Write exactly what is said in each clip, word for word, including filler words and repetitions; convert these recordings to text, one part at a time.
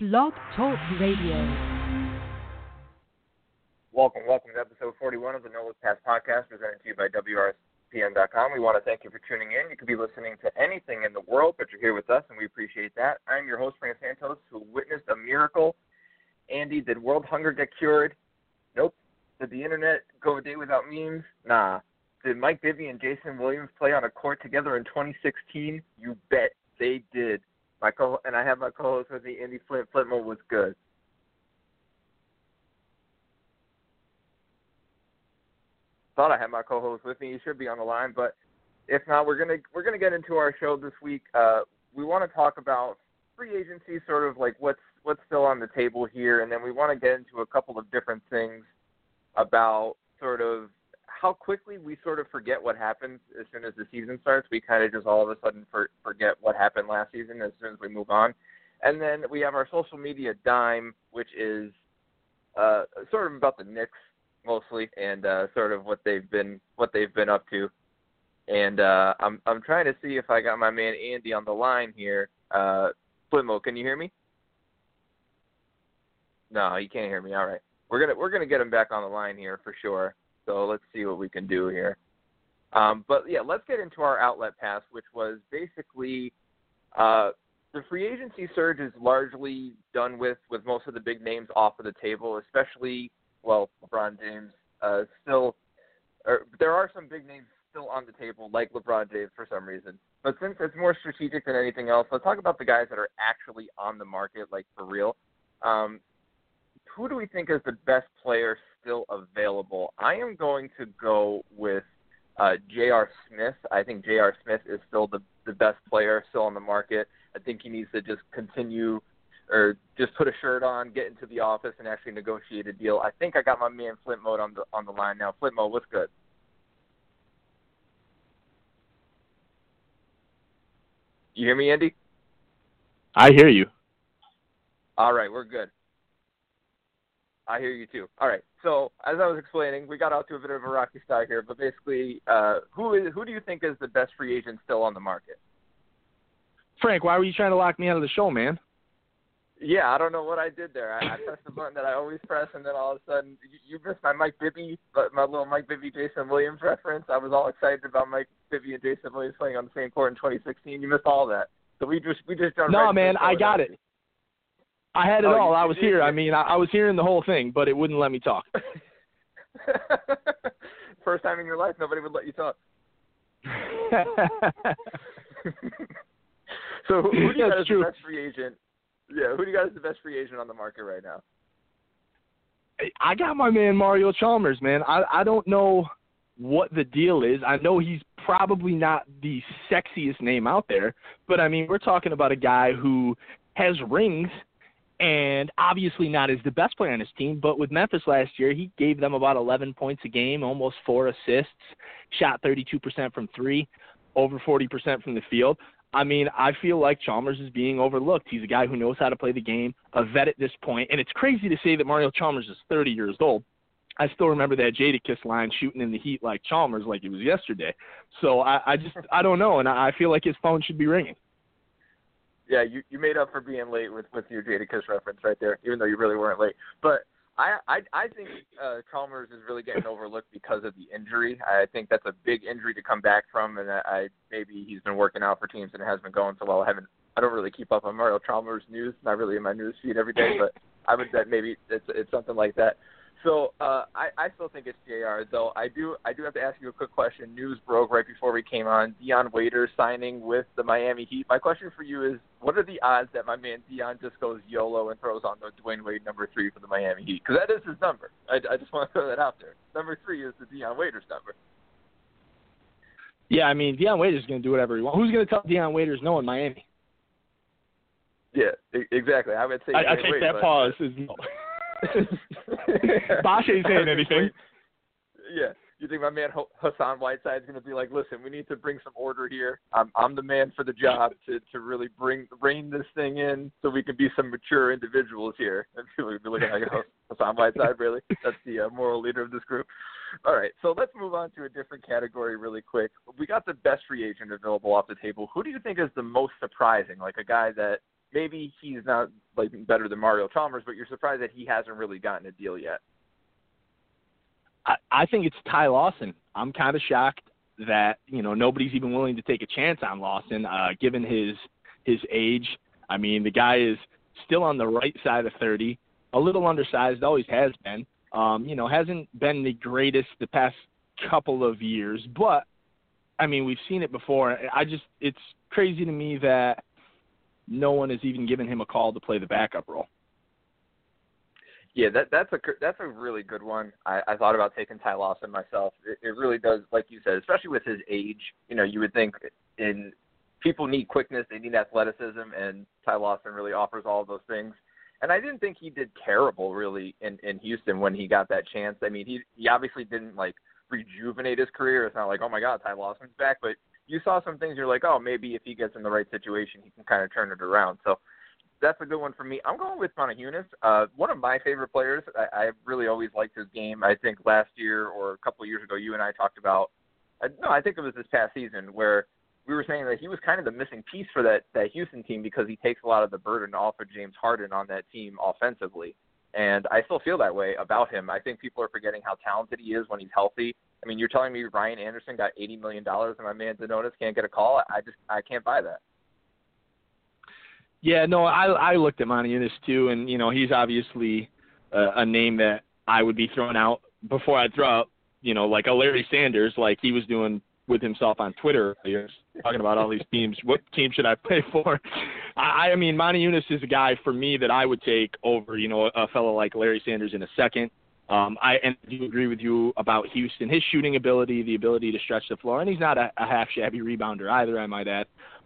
Blog Talk Radio. Welcome, welcome to episode forty-one of the No Look Pass podcast, presented to you by W R S P N dot com. We want to thank you for tuning in. You could be listening to anything in the world, but you're here with us, and we appreciate that. I'm your host, Fran Santos, who witnessed a miracle. Andy, did world hunger get cured? Nope. Did the internet go a day without memes? Nah. Did Mike Bibby and Jason Williams play on a court together in twenty sixteen? You bet they did. My co- and I have my co-host with me, Andy Flint. Flintmore was good. Thought I had my co-host with me. He should be on the line, but if not, we're gonna we're gonna get into our show this week. Uh, we want to talk about free agency, sort of like what's what's still on the table here, and then we want to get into a couple of different things about sort of how quickly we sort of forget what happens as soon as the season starts. We kind of just all of a sudden for, forget what happened last season as soon as we move on. And then we have our social media dime, which is uh, sort of about the Knicks mostly, and uh, sort of what they've been what they've been up to. And uh, I'm I'm trying to see if I got my man Andy on the line here. Uh, Flintmo, can you hear me? No, you can't hear me. All right, we're gonna we're gonna get him back on the line here for sure. So let's see what we can do here. Um, but, yeah, let's get into our outlet pass, which was basically uh, the free agency surge is largely done with, with most of the big names off of the table, especially, well, LeBron James uh, still. Or, there are some big names still on the table, like LeBron James for some reason. But since it's more strategic than anything else, let's talk about the guys that are actually on the market, like for real. Um, who do we think is the best player still available? I am going to go with uh, J R. Smith. I think J R. Smith is still the, the best player still on the market. I think he needs to just continue or just put a shirt on, get into the office, and actually negotiate a deal. I think I got my man Flintmo on the, on the line now. Flintmo, what's good? You hear me, Andy? I hear you. All right, we're good. I hear you too. All right. So as I was explaining, we got out to a bit of a rocky start here, but basically, uh, who is who do you think is the best free agent still on the market? Frank, why were you trying to lock me out of the show, man? Yeah, I don't know what I did there. I, I pressed the button that I always press, and then all of a sudden, you, you missed my Mike Bibby, my little Mike Bibby, Jason Williams reference. I was all excited about Mike Bibby and Jason Williams playing on the same court in twenty sixteen. You missed all that. So we just we just jumped. No, right man, I got it. I had it oh, all. I was here. I mean, I, I was hearing the whole thing, but it wouldn't let me talk. First time in your life, nobody would let you talk. So who, who do you got as true. the best free agent? Yeah, who do you got as the best free agent on the market right now? I got my man Mario Chalmers, man. I, I don't know what the deal is. I know he's probably not the sexiest name out there, but, I mean, we're talking about a guy who has rings – and obviously not as the best player on his team, but with Memphis last year, he gave them about eleven points a game, almost four assists, shot thirty-two percent from three, over forty percent from the field. I mean, I feel like Chalmers is being overlooked. He's a guy who knows how to play the game, a vet at this point, and it's crazy to say that Mario Chalmers is thirty years old. I still remember that Jadakiss line, shooting in the heat like Chalmers, like it was yesterday. So I, I just, I don't know, and I feel like his phone should be ringing. Yeah, you, you made up for being late with, with your Jadakiss reference right there, even though you really weren't late. But I I, I think uh, Chalmers is really getting overlooked because of the injury. I think that's a big injury to come back from, and I, I maybe he's been working out for teams and it hasn't been going so well. I haven't I don't really keep up on Mario Chalmers news, not really in my news feed every day, but I would bet maybe it's it's something like that. So uh, I, I still think it's J R, though. I do I do have to ask you a quick question. News broke right before we came on. Dion Waiters signing with the Miami Heat. My question for you is, what are the odds that my man Dion just goes YOLO and throws on the Dwayne Wade number three for the Miami Heat? Because that is his number. I, I just want to throw that out there. Number three is the Dion Waiters number. Yeah, I mean, Dion Waiters is going to do whatever he wants. Who's going to tell Dion Waiters no in Miami? Yeah, exactly. I would say I, I think Wade, that but... pause is no. Bosh ain't saying anything. Yeah, you think my man Hassan Whiteside is going to be like, listen, we need to bring some order here. I'm I'm the man for the job to, to really bring rein this thing in so we can be some mature individuals here. And people would be looking like, oh, Hassan Whiteside, really? That's the uh, moral leader of this group. All right, so let's move on to a different category really quick. We got the best free agent available off the table. Who do you think is the most surprising? Like a guy that maybe he's not like better than Mario Chalmers, but you're surprised that he hasn't really gotten a deal yet. I, I think it's Ty Lawson. I'm kind of shocked that, you know, nobody's even willing to take a chance on Lawson, uh, given his his age. I mean, the guy is still on the right side of thirty, a little undersized, always has been. Um, you know, hasn't been the greatest the past couple of years, but I mean, we've seen it before. I just, it's crazy to me that no one has even given him a call to play the backup role. Yeah, that, that's a that's a really good one. I, I thought about taking Ty Lawson myself. It, it really does, like you said, especially with his age. You know, you would think in people need quickness, they need athleticism, and Ty Lawson really offers all of those things. And I didn't think he did terrible, really, in, in Houston when he got that chance. I mean, he he obviously didn't, like, rejuvenate his career. It's not like, oh, my God, Ty Lawson's back. But you saw some things, you're like, oh, maybe if he gets in the right situation, he can kind of turn it around. So that's a good one for me. I'm going with Monta Uh one of my favorite players. I, I really always liked his game. I think last year or a couple of years ago, you and I talked about – no, I think it was this past season where – we were saying that he was kind of the missing piece for that, that Houston team because he takes a lot of the burden off of James Harden on that team offensively. And I still feel that way about him. I think people are forgetting how talented he is when he's healthy. I mean, you're telling me Ryan Anderson got eighty million dollars and my man Zanonis can't get a call? I just I can't buy that. Yeah, no, I I looked at Monta Ellis too, and, you know, he's obviously a, a name that I would be throwing out before I throw out, you know, like a Larry Sanders, like he was doing with himself on Twitter earlier, talking about all these teams. What team should I play for? I, I mean, Monta Ellis is a guy for me that I would take over, you know, a fellow like Larry Sanders in a second. Um, I and I do agree with you about Houston, his shooting ability, the ability to stretch the floor, and he's not a, a half-shabby rebounder either, I might add.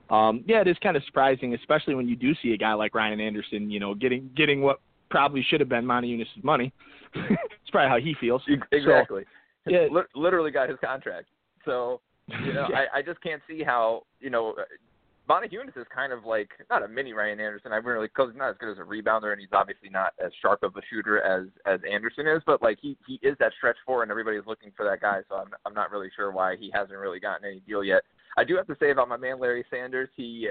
Um, yeah, it is kind of surprising, especially when you do see a guy like Ryan Anderson, you know, getting getting what probably should have been Monta Ellis' money. It's probably how he feels. Exactly. So, yeah, L- literally got his contract. So. You know, yeah. I, I just can't see how, you know, Monta Ellis is kind of like, not a mini Ryan Anderson, I really, because he's not as good as a rebounder, and he's obviously not as sharp of a shooter as, as Anderson is, but, like, he, he is that stretch four, and everybody's looking for that guy, so I'm I'm not really sure why he hasn't really gotten any deal yet. I do have to say about my man Larry Sanders, he,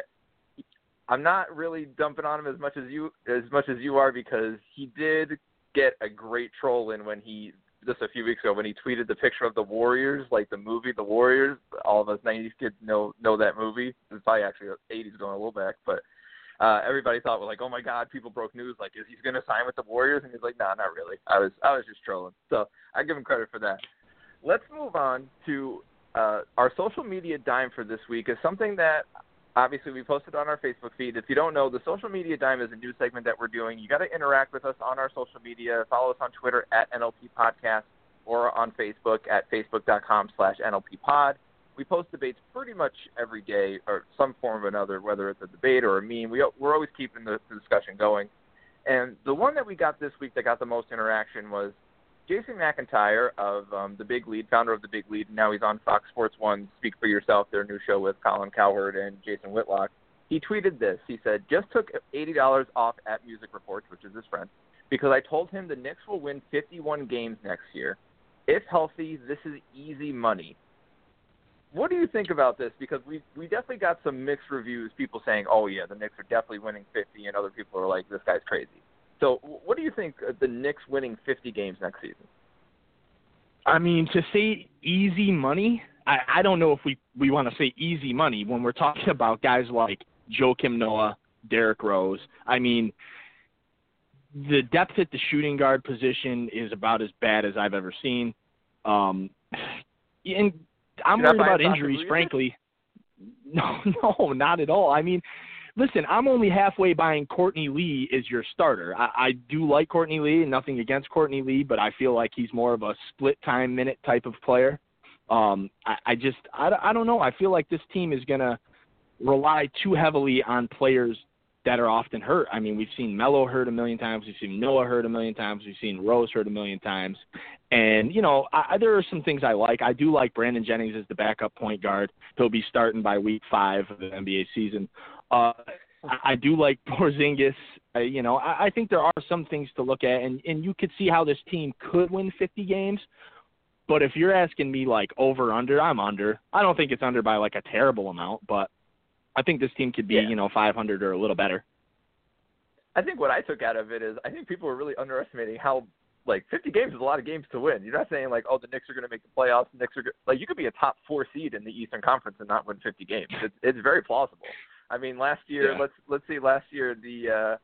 he I'm not really dumping on him as much as you as much as you are, because he did get a great troll in when he – just a few weeks ago when he tweeted the picture of the Warriors, like the movie The Warriors. All of us nineties kids know know that movie. It's probably actually eighties going a little back, but uh, everybody thought, well, like, oh, my God, people broke news. Like, is he going to sign with the Warriors? And he's like, nah, not really. I was I was just trolling. So I give him credit for that. Let's move on to uh, our social media dime for this week is something that obviously we posted on our Facebook feed. If you don't know, the social media dime is a new segment that we're doing. You got to interact with us on our social media. Follow us on Twitter at N L P Podcast or on Facebook at facebook.com slash NLP Pod. We post debates pretty much every day or some form of another, whether it's a debate or a meme. We, we're always keeping the, the discussion going. And the one that we got this week that got the most interaction was Jason McIntyre of um, The Big Lead, founder of The Big Lead, and now he's on Fox Sports One, Speak for Yourself, their new show with Colin Cowherd and Jason Whitlock. He tweeted this. He said, just took eighty dollars off at Music Reports, which is his friend, because I told him the Knicks will win fifty-one games next year. If healthy, this is easy money. What do you think about this? Because we we definitely got some mixed reviews, people saying, oh, yeah, the Knicks are definitely winning fifty, and other people are like, this guy's crazy. So what do you think of the Knicks winning fifty games next season? I mean, to say easy money, I, I don't know if we, we want to say easy money when we're talking about guys like Joakim Noah, Derrick Rose. I mean, the depth at the shooting guard position is about as bad as I've ever seen. Um, and I'm You're worried about injuries, frankly. No, no, not at all. I mean – listen, I'm only halfway buying Courtney Lee as your starter. I, I do like Courtney Lee, and nothing against Courtney Lee, but I feel like he's more of a split-time minute type of player. Um, I, I just I, – I don't know. I feel like this team is going to rely too heavily on players that are often hurt. I mean, we've seen Melo hurt a million times. We've seen Noah hurt a million times. We've seen Rose hurt a million times. And, you know, I, there are some things I like. I do like Brandon Jennings as the backup point guard. He'll be starting by week five of the N B A season. Uh, I do like Porzingis. Uh, you know, I, I think there are some things to look at, and, and you could see how this team could win fifty games. But if you're asking me, like, over, under, I'm under. I don't think it's under by, like, a terrible amount, but I think this team could be, yeah. you know, five hundred or a little better. I think what I took out of it is I think people are really underestimating how, like, fifty games is a lot of games to win. You're not saying, like, oh, the Knicks are going to make the playoffs. The Knicks are go-. Like, you could be a top four seed in the Eastern Conference and not win fifty games. It's, it's very plausible. I mean, last year, yeah. let's let's see, last year the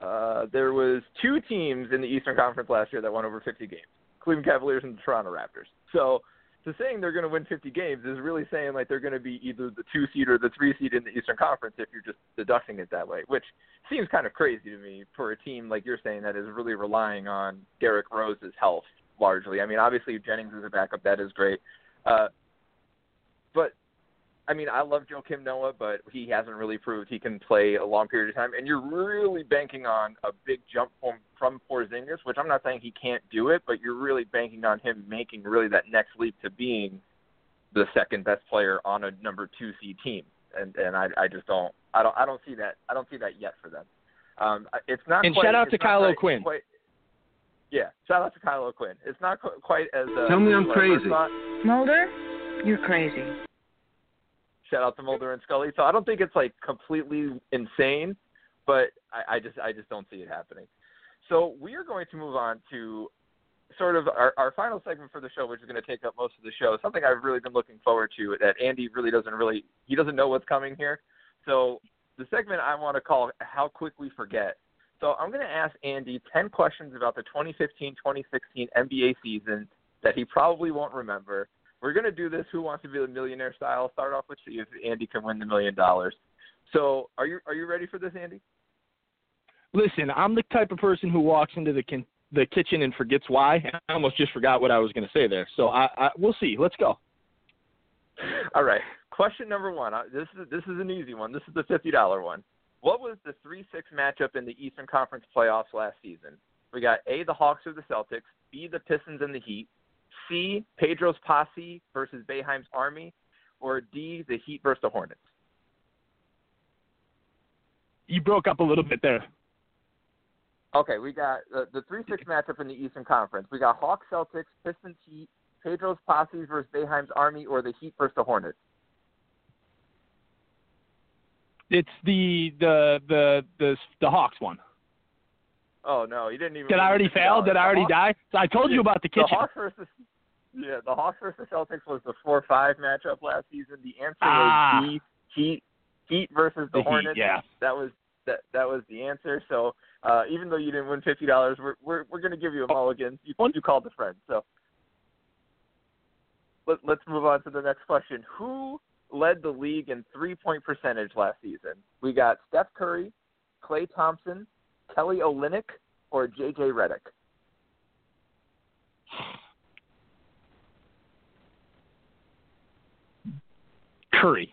uh, uh, there was two teams in the Eastern Conference last year that won over fifty games, Cleveland Cavaliers and the Toronto Raptors. So to saying they're going to win fifty games is really saying, like, they're going to be either the two seed or the three seed in the Eastern Conference if you're just deducting it that way, which seems kind of crazy to me for a team like you're saying that is really relying on Derrick Rose's health largely. I mean, obviously Jennings is a backup, that is great, uh, but I mean, I love Joakim Noah, but he hasn't really proved he can play a long period of time. And you're really banking on a big jump from, from Porzingis, which I'm not saying he can't do it, but you're really banking on him making really that next leap to being the second best player on a number two seed team. And and I, I just don't, I don't, I don't see that, I don't see that yet for them. Um, it's not. And quite, shout out to Kyle O'Quinn. Quite, yeah, shout out to Kyle O'Quinn. It's not quite as. Uh, Tell me I'm crazy, Mulder. You're crazy. Shout out to Mulder and Scully. So I don't think it's like completely insane, but I, I just I just don't see it happening. So we are going to move on to sort of our, our final segment for the show, which is going to take up most of the show. Something I've really been looking forward to that Andy really doesn't really he doesn't know what's coming here. So the segment I want to call How Quick We Forget. So I'm going to ask Andy ten questions about the twenty fifteen twenty sixteen N B A season that he probably won't remember. We're going to do this Who Wants to Be a Millionaire style. Start off with see if Andy can win the million dollars. So are you are you ready for this, Andy? Listen, I'm the type of person who walks into the kin- the kitchen and forgets why. I almost just forgot what I was going to say there. So I, I we'll see. Let's go. All right. Question number one. This is this is an easy one. This is the fifty dollars one. What was the three six matchup in the Eastern Conference playoffs last season? We got A, the Hawks or the Celtics, B, the Pistons and the Heat, C, Pedro's Posse versus Boeheim's Army, or D, the Heat versus the Hornets? You broke up a little bit there. Okay, we got uh, the three six matchup in the Eastern Conference. We got Hawks, Celtics, Pistons, Heat, Pedro's Posse versus Boeheim's Army, or the Heat versus the Hornets? It's the the the the, the Hawks one. Oh, no, you didn't even... Did I already fail? Did I already die? So I told you about the kitchen. The Hawks versus... Yeah, the Hawks versus Celtics was the four five matchup last season. The answer ah. was the Heat, Heat versus the, the Hornets. Heat, yeah. That was that that was the answer. So uh, even though you didn't win fifty dollars, we're we're, we're going to give you a mulligan. You, you called a friend. So Let, let's move on to the next question. Who led the league in three-point percentage last season? We got Steph Curry, Klay Thompson, Kelly Olynyk, or J J Redick? Curry.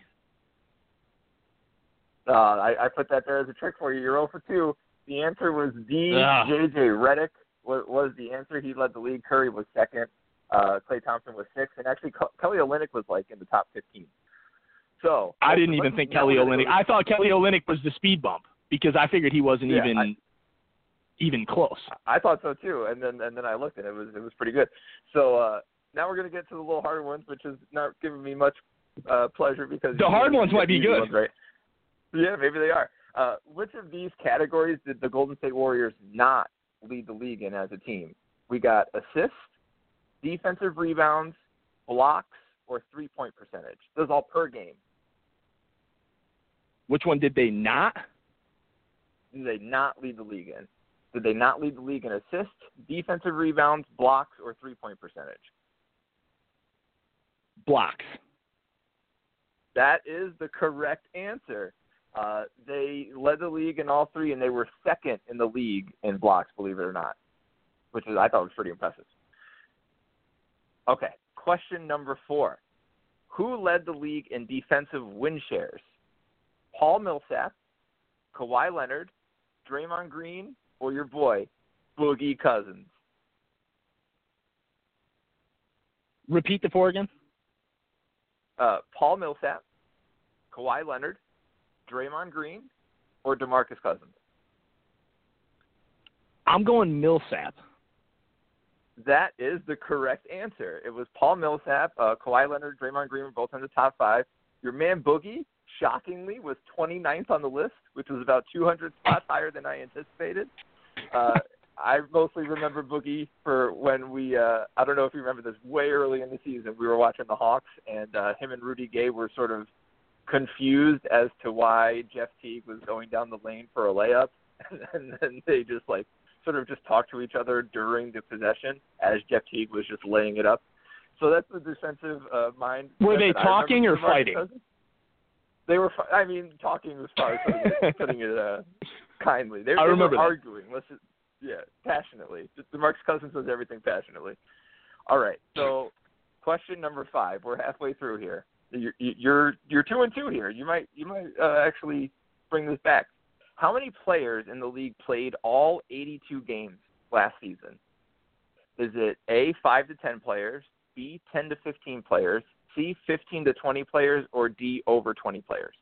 Uh, I, I put that there as a trick for you. You're zero for two. The answer was D. Uh. J J Redick was, was the answer. He led the league. Curry was second. Uh, Klay Thompson was sixth. And actually, Co- Kelly Olynyk was, like, in the top fifteen. So I didn't even think Kelly Olynyk. I thought Kelly Olynyk was the speed bump, because I figured he wasn't yeah, even I, even close. I thought so too, and then and then I looked and it was it was pretty good. So uh, now we're gonna get to the little harder ones, which is not giving me much uh, pleasure because the hard ones might be good. Ones, right? Yeah, maybe they are. Uh, which of these categories did the Golden State Warriors not lead the league in as a team? We got assists, defensive rebounds, blocks, or three point percentage. Those all per game. Which one did they not? Did they not lead the league in? Did they not lead the league in assists, defensive rebounds, blocks, or three-point percentage? Blocks. That is the correct answer. Uh, they led the league in all three, and they were second in the league in blocks, believe it or not, which is, I thought was pretty impressive. Okay, question number four. Who led the league in defensive win shares? Paul Millsap, Kawhi Leonard, Draymond Green, or your boy, Boogie Cousins? Repeat the four again. Uh, Paul Millsap, Kawhi Leonard, Draymond Green, or DeMarcus Cousins? I'm going Millsap. That is the correct answer. It was Paul Millsap, uh, Kawhi Leonard, Draymond Green were both in the top five. Your man Boogie, shockingly, was twenty-ninth on the list, which was about two hundred spots higher than I anticipated. Uh, I mostly remember Boogie for when we, uh, I don't know if you remember this, way early in the season, we were watching the Hawks, and uh, him and Rudy Gay were sort of confused as to why Jeff Teague was going down the lane for a layup. And then they just, like, sort of just talked to each other during the possession as Jeff Teague was just laying it up. So that's the defensive uh, mind. Were they talking or fighting? Cousins. They were, I mean, talking was probably putting it, putting it uh, kindly. They, I they remember were arguing. Let's just, yeah, passionately. Just DeMarcus Cousins does everything passionately. All right, so question number five. We're halfway through here. You're you're, you're two and two here. You might you might uh, actually bring this back. How many players in the league played all eighty-two games last season? Is it A, five to ten players, B, ten to fifteen players, C, fifteen to twenty players, or D, over twenty players?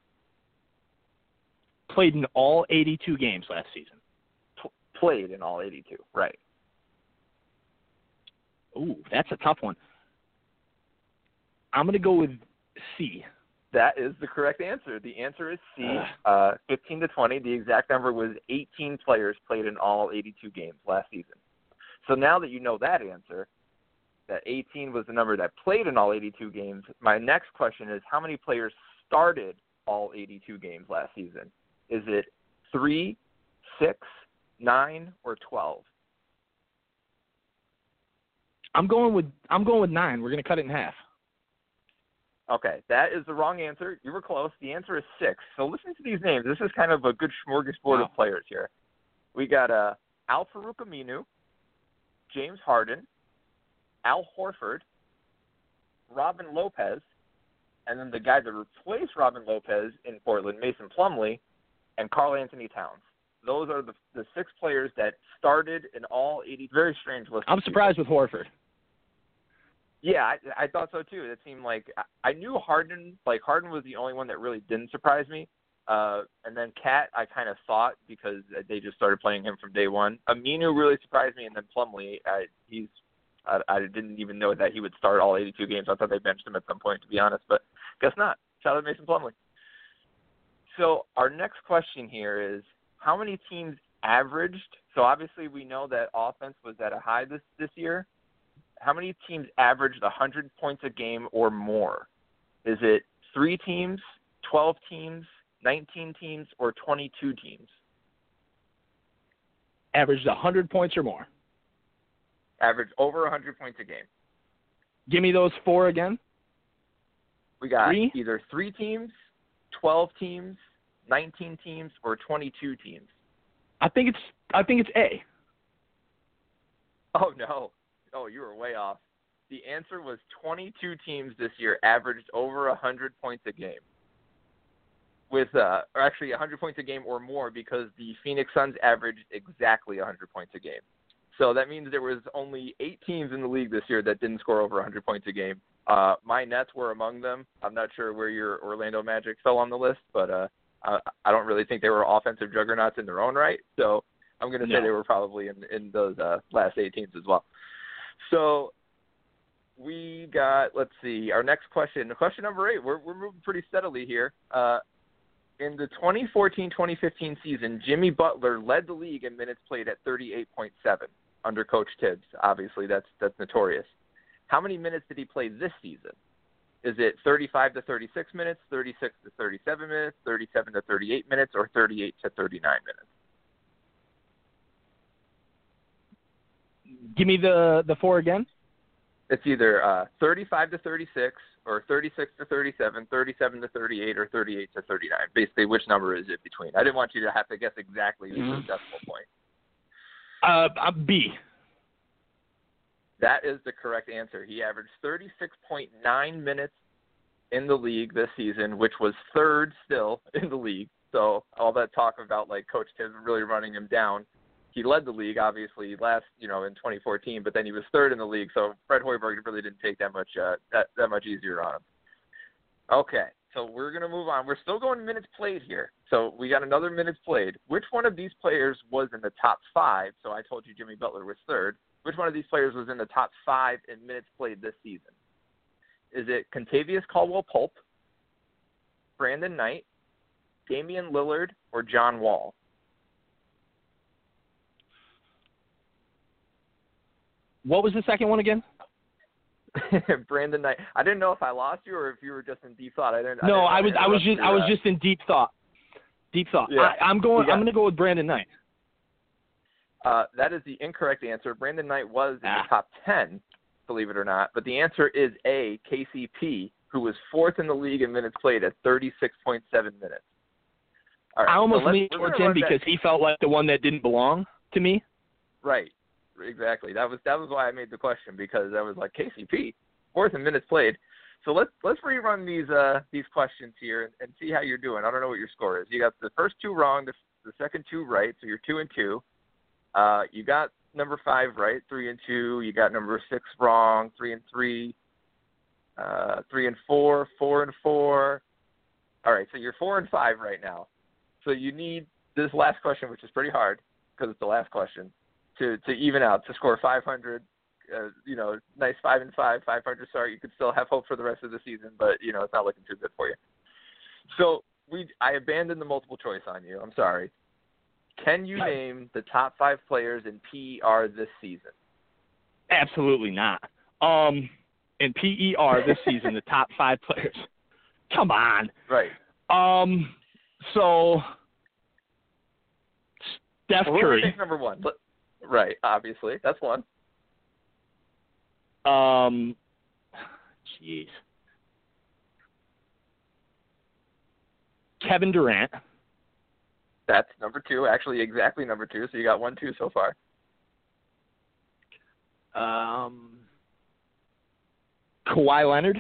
Played in all eighty-two games last season. P- played in all eighty-two, right. Ooh, that's a tough one. I'm going to go with C. That is the correct answer. The answer is C, uh, fifteen to twenty. The exact number was eighteen players played in all eighty-two games last season. So now that you know that answer, that eighteen was the number that played in all eighty-two games, my next question is how many players started all eighty-two games last season? Is it three, six, nine, or twelve? I'm going with I'm going with nine. We're going to cut it in half. Okay, that is the wrong answer. You were close. The answer is six. So listen to these names. This is kind of a good smorgasbord wow. of players here. We got uh, Al Farouk Aminu, James Harden, Al Horford, Robin Lopez, and then the guy that replaced Robin Lopez in Portland, Mason Plumlee, and Karl-Anthony Towns. Those are the, the six players that started in all eighty. Very strange list. I'm surprised with Horford. Yeah, I, I thought so too. It seemed like I knew Harden. Like Harden was the only one that really didn't surprise me. Uh, and then Cat, I kind of thought because they just started playing him from day one. Aminu really surprised me, and then Plumlee. I, he's I, I didn't even know that he would start all eighty-two games. I thought they benched him at some point, to be honest. But guess not. Shout out to Mason Plumlee. So our next question here is how many teams averaged? So obviously we know that offense was at a high this this year. How many teams averaged one hundred points a game or more? Is it three teams, twelve teams, nineteen teams, or twenty-two teams? Averaged one hundred points or more. Averaged over one hundred points a game. Give me those four again. We got three? Either three teams, twelve teams, nineteen teams, or twenty-two teams. I think it's I think it's A. Oh, no. Oh, you were way off. The answer was twenty-two teams this year averaged over one hundred points a game. With, uh, or actually one hundred points a game or more because the Phoenix Suns averaged exactly one hundred points a game. So that means there was only eight teams in the league this year that didn't score over one hundred points a game. Uh, my Nets were among them. I'm not sure where your Orlando Magic fell on the list, but uh, I, I don't really think they were offensive juggernauts in their own right. So I'm going to no. say they were probably in, in those uh, last eight teams as well. So we got, let's see, our next question. Question number eight. We're, we're moving pretty steadily here. Uh, in the twenty fourteen twenty fifteen season, Jimmy Butler led the league in minutes played at thirty-eight point seven under Coach Tibbs. Obviously, that's that's notorious. How many minutes did he play this season? Is it thirty-five to thirty-six minutes, thirty-six to thirty-seven minutes, thirty-seven to thirty-eight minutes, or thirty-eight to thirty-nine minutes? Give me the, the four again. It's either uh, thirty-five to thirty-six or thirty-six to thirty-seven, thirty-seven to thirty-eight, or thirty-eight to thirty-nine. Basically, which number is it between? I didn't want you to have to guess exactly mm-hmm. the decimal point. Uh, uh, B. That is the correct answer. He averaged thirty-six point nine minutes in the league this season, which was third still in the league. So all that talk about like Coach Tibbs really running him down. He led the league, obviously, last you know in twenty fourteen, but then he was third in the league. So Fred Hoiberg really didn't take that much uh, that that much easier on him. Okay, so we're gonna move on. We're still going minutes played here. So we got another minutes played. Which one of these players was in the top five? So I told you Jimmy Butler was third. Which one of these players was in the top five in minutes played this season? Is it Contavious Caldwell-Pope, Brandon Knight, Damian Lillard, or John Wall? What was the second one again? Brandon Knight. I didn't know if I lost you or if you were just in deep thought. I didn't. No, I, didn't, I, I was. I was just. I was just in deep thought. Deep thought. Yeah. I, I'm going. Yeah. I'm going to go with Brandon Knight. Uh, that is the incorrect answer. Brandon Knight was in ah. the top ten, believe it or not. But the answer is A, K C P, who was fourth in the league in minutes played at thirty-six point seven minutes. All right, I almost so leaned towards him because that. He felt like the one that didn't belong to me. Right. Exactly. That was that was why I made the question, because I was like, K C P, fourth in minutes played. So let's let's rerun these uh, these questions here and, and see how you're doing. I don't know what your score is. You got the first two wrong, the, the second two right, so you're two and two. Uh, you got number five right, three and two. You got number six wrong, three and three, uh, three and four, four and four. All right, so you're four and five right now. So you need this last question, which is pretty hard because it's the last question, to, to even out, to score five hundred, uh, you know, nice five and five, five hundred. Sorry, you could still have hope for the rest of the season, but, you know, it's not looking too good for you. So we, I abandoned the multiple choice on you. I'm sorry. Can you name the top five players in P E R this season? Absolutely not. Um, in P E R this season, the top five players. Come on. Right. Um. So, Steph well, Curry. Pick number one. But, right, obviously. That's one. Um, jeez. Kevin Durant. That's number two, actually exactly number two, so you got one, two so far. Um, Kawhi Leonard?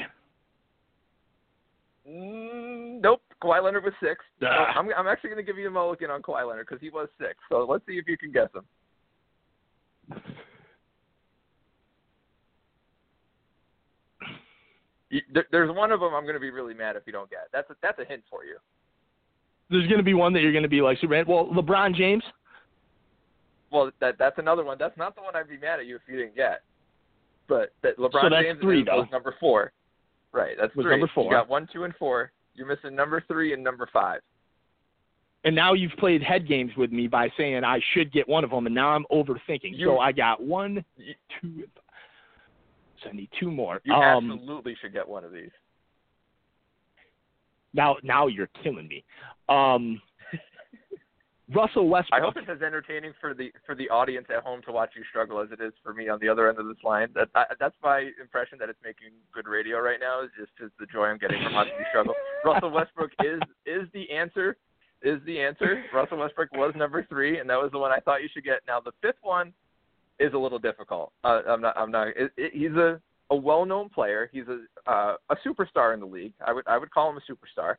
Mm, nope, Kawhi Leonard was six. Uh, so I'm, I'm actually going to give you a mulligan on Kawhi Leonard because he was six, so let's see if you can guess him. You, there, there's one of them I'm going to be really mad if you don't get. That's a, that's a hint for you. There's going to be one that you're going to be like, Superman. Well, LeBron James. Well, that that's another one. That's not the one I'd be mad at you if you didn't get. But that LeBron so that's James three, was number four. Right, that's was three. Number four. You got one, two, and four. You're missing number three and number five. And now you've played head games with me by saying I should get one of them, and now I'm overthinking. You, so I got one, you, two, and five. So I need two more. You um, absolutely should get one of these. Now, now you're killing me. Um, Russell Westbrook. I hope it's as entertaining for the for the audience at home to watch you struggle as it is for me on the other end of this line. That I, that's my impression that it's making good radio right now. Is just is the joy I'm getting from watching you struggle. Russell Westbrook is is the answer. Is the answer. Russell Westbrook was number three, and that was the one I thought you should get. Now the fifth one is a little difficult. Uh, I'm not. I'm not. It, it, he's a. A well-known player. He's a uh, a superstar in the league. I would I would call him a superstar.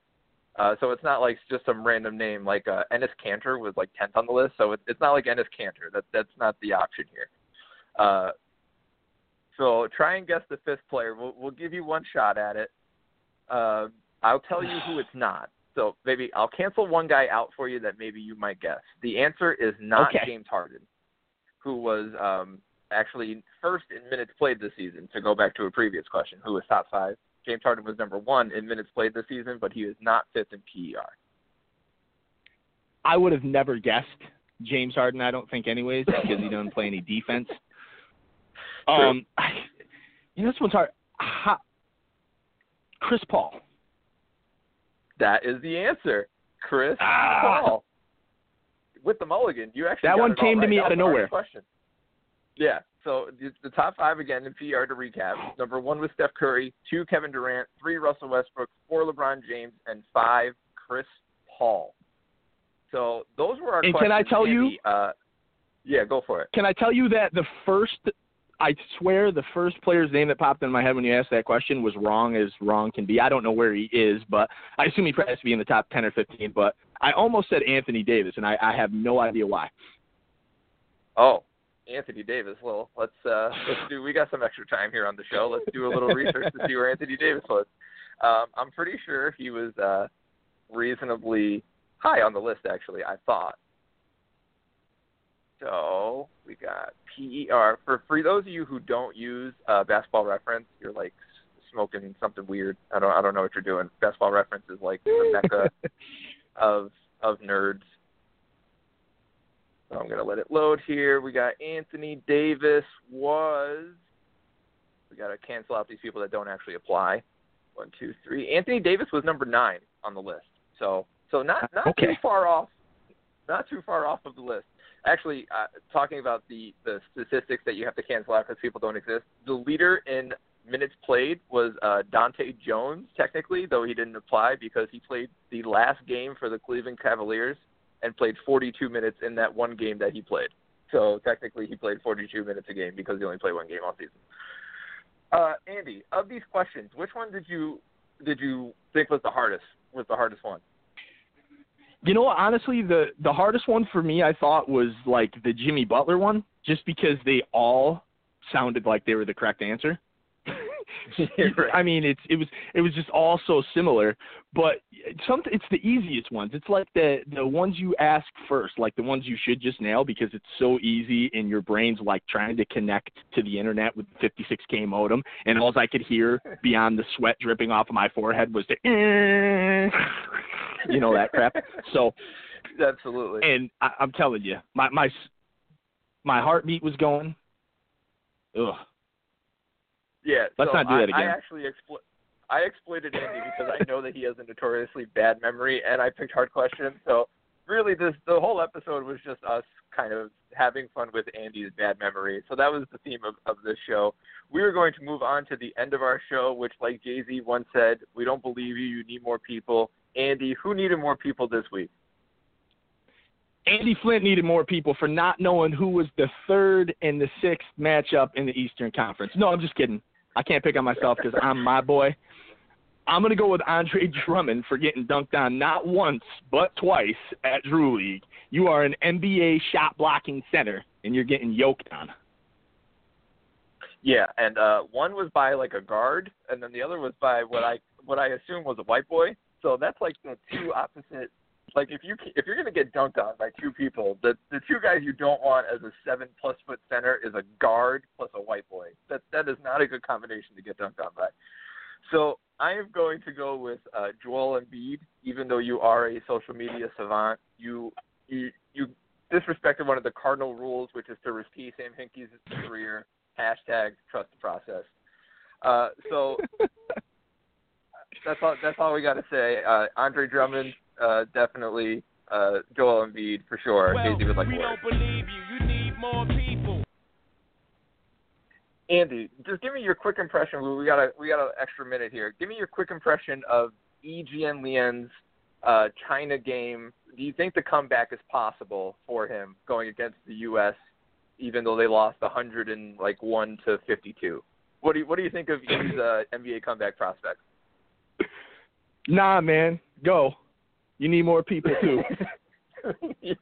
Uh, so it's not like just some random name like uh, Enes Kanter was like tenth on the list. So it, it's not like Enes Kanter. That that's not the option here. Uh, so try and guess the fifth player. We'll we'll give you one shot at it. Uh, I'll tell you who it's not. So maybe I'll cancel one guy out for you that maybe you might guess. The answer is not okay. James Harden, who was. Um, Actually, first in minutes played this season, to go back to a previous question, who was top five. James Harden was number one in minutes played this season, but he is not fifth in P E R. I would have never guessed James Harden, I don't think, anyways, because he doesn't play any defense. Um, I, you know, this one's hard. Ha, Chris Paul. That is the answer. Chris ah. Paul. With the mulligan, you actually that got one came right. to me that out of nowhere. Question. Yeah, so the top five, again, in P E R to recap. Number one was Steph Curry, two, Kevin Durant, three, Russell Westbrook, four, LeBron James, and five, Chris Paul. So those were our and questions. And can I tell Andy, you? Uh, yeah, go for it. Can I tell you that the first, I swear, the first player's name that popped in my head when you asked that question was wrong as wrong can be. I don't know where he is, but I assume he has to be in the top ten or fifteen, but I almost said Anthony Davis, and I, I have no idea why. Oh. Anthony Davis. Well, let's uh, let's do. We got some extra time here on the show. Let's do a little research to see where Anthony Davis was. Um, I'm pretty sure he was uh, reasonably high on the list. Actually, I thought. So we got P E R. For for those of you who don't use uh, Basketball Reference, you're like smoking something weird. I don't I don't know what you're doing. Basketball Reference is like the mecca of of nerds. So I'm going to let it load here. We got Anthony Davis was... We got to cancel out these people that don't actually apply. One, two, three. Anthony Davis was number nine on the list. So so not, not okay. too far off. Not too far off of the list. Actually, uh, talking about the, the statistics that you have to cancel out because people don't exist, the leader in minutes played was uh, Dante Jones, technically, though he didn't apply because he played the last game for the Cleveland Cavaliers and played forty-two minutes in that one game that he played. So technically he played forty-two minutes a game because he only played one game all season. Uh, Andy, of these questions, which one did you did you think was the hardest, was the hardest one? You know, honestly, the, the hardest one for me, I thought, was, like, the Jimmy Butler one, just because they all sounded like they were the correct answer. Right. I mean, it's it was it was just all so similar, but some, it's the easiest ones. It's like the, the ones you ask first, like the ones you should just nail because it's so easy and your brain's, like, trying to connect to the Internet with the fifty-six K modem, and all I could hear beyond the sweat dripping off of my forehead was the eh. You know, that crap. So absolutely. And I, I'm telling you, my my my heartbeat was going. Ugh. Yeah. Let's so not do I, that again. I actually explo- I exploited Andy because I know that he has a notoriously bad memory, and I picked hard questions. So really, this the whole episode was just us kind of having fun with Andy's bad memory. So that was the theme of, of this show. We were going to move on to the end of our show, which, like Jay-Z once said, "We don't believe you. You need more people." Andy, who needed more people this week? Andy Flint needed more people for not knowing who was the third and the sixth matchup in the Eastern Conference. No, I'm just kidding. I can't pick on myself because I'm my boy. I'm going to go with Andre Drummond for getting dunked on not once but twice at Drew League. You are an N B A shot-blocking center, and you're getting yoked on. Yeah, and uh, one was by, like, a guard, and then the other was by what I what I assume was a white boy. So that's like the two opposite. Like if you if you're gonna get dunked on by two people, the the two guys you don't want as a seven plus foot center is a guard plus a white boy. That that is not a good combination to get dunked on by. So I am going to go with uh, Joel Embiid. Even though you are a social media savant, you you you disrespected one of the cardinal rules, which is to repeat Sam Hinkie's career. Hashtag trust the process. Uh, so. That's all. That's all we got to say. Uh, Andre Drummond, uh, definitely. Uh, Joel Embiid for sure. Well, Casey would like we more. Don't believe you. You need more people. Andy, just give me your quick impression. We got a we got an extra minute here. Give me your quick impression of E G N Lien's uh, China game. Do you think the comeback is possible for him going against the U S, even though they lost a hundred and like one to fifty-two? What do you, What do you think of his uh, N B A comeback prospects? Nah, man, go. You need more people, too. You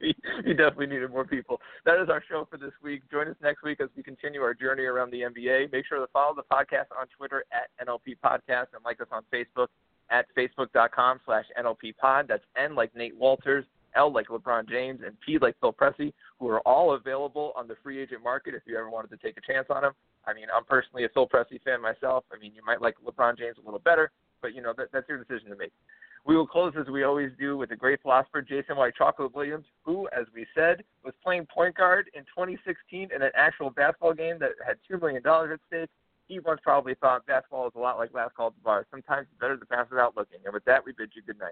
definitely needed more people. That is our show for this week. Join us next week as we continue our journey around the N B A. Make sure to follow the podcast on Twitter at N L P Podcast and like us on Facebook at facebook.com slash NLP Pod. That's N like Nate Walters, L like LeBron James, and P like Phil Pressey, who are all available on the free agent market if you ever wanted to take a chance on them. I mean, I'm personally a Phil Pressey fan myself. I mean, you might like LeBron James a little better. But, you know, that, that's your decision to make. We will close, as we always do, with the great philosopher Jason Y. Chocolate Williams, who, as we said, was playing point guard in twenty sixteen in an actual basketball game that had two million dollars at stake. He once probably thought basketball was a lot like last call at the bar. Sometimes it's better to pass without looking. And with that, we bid you good night.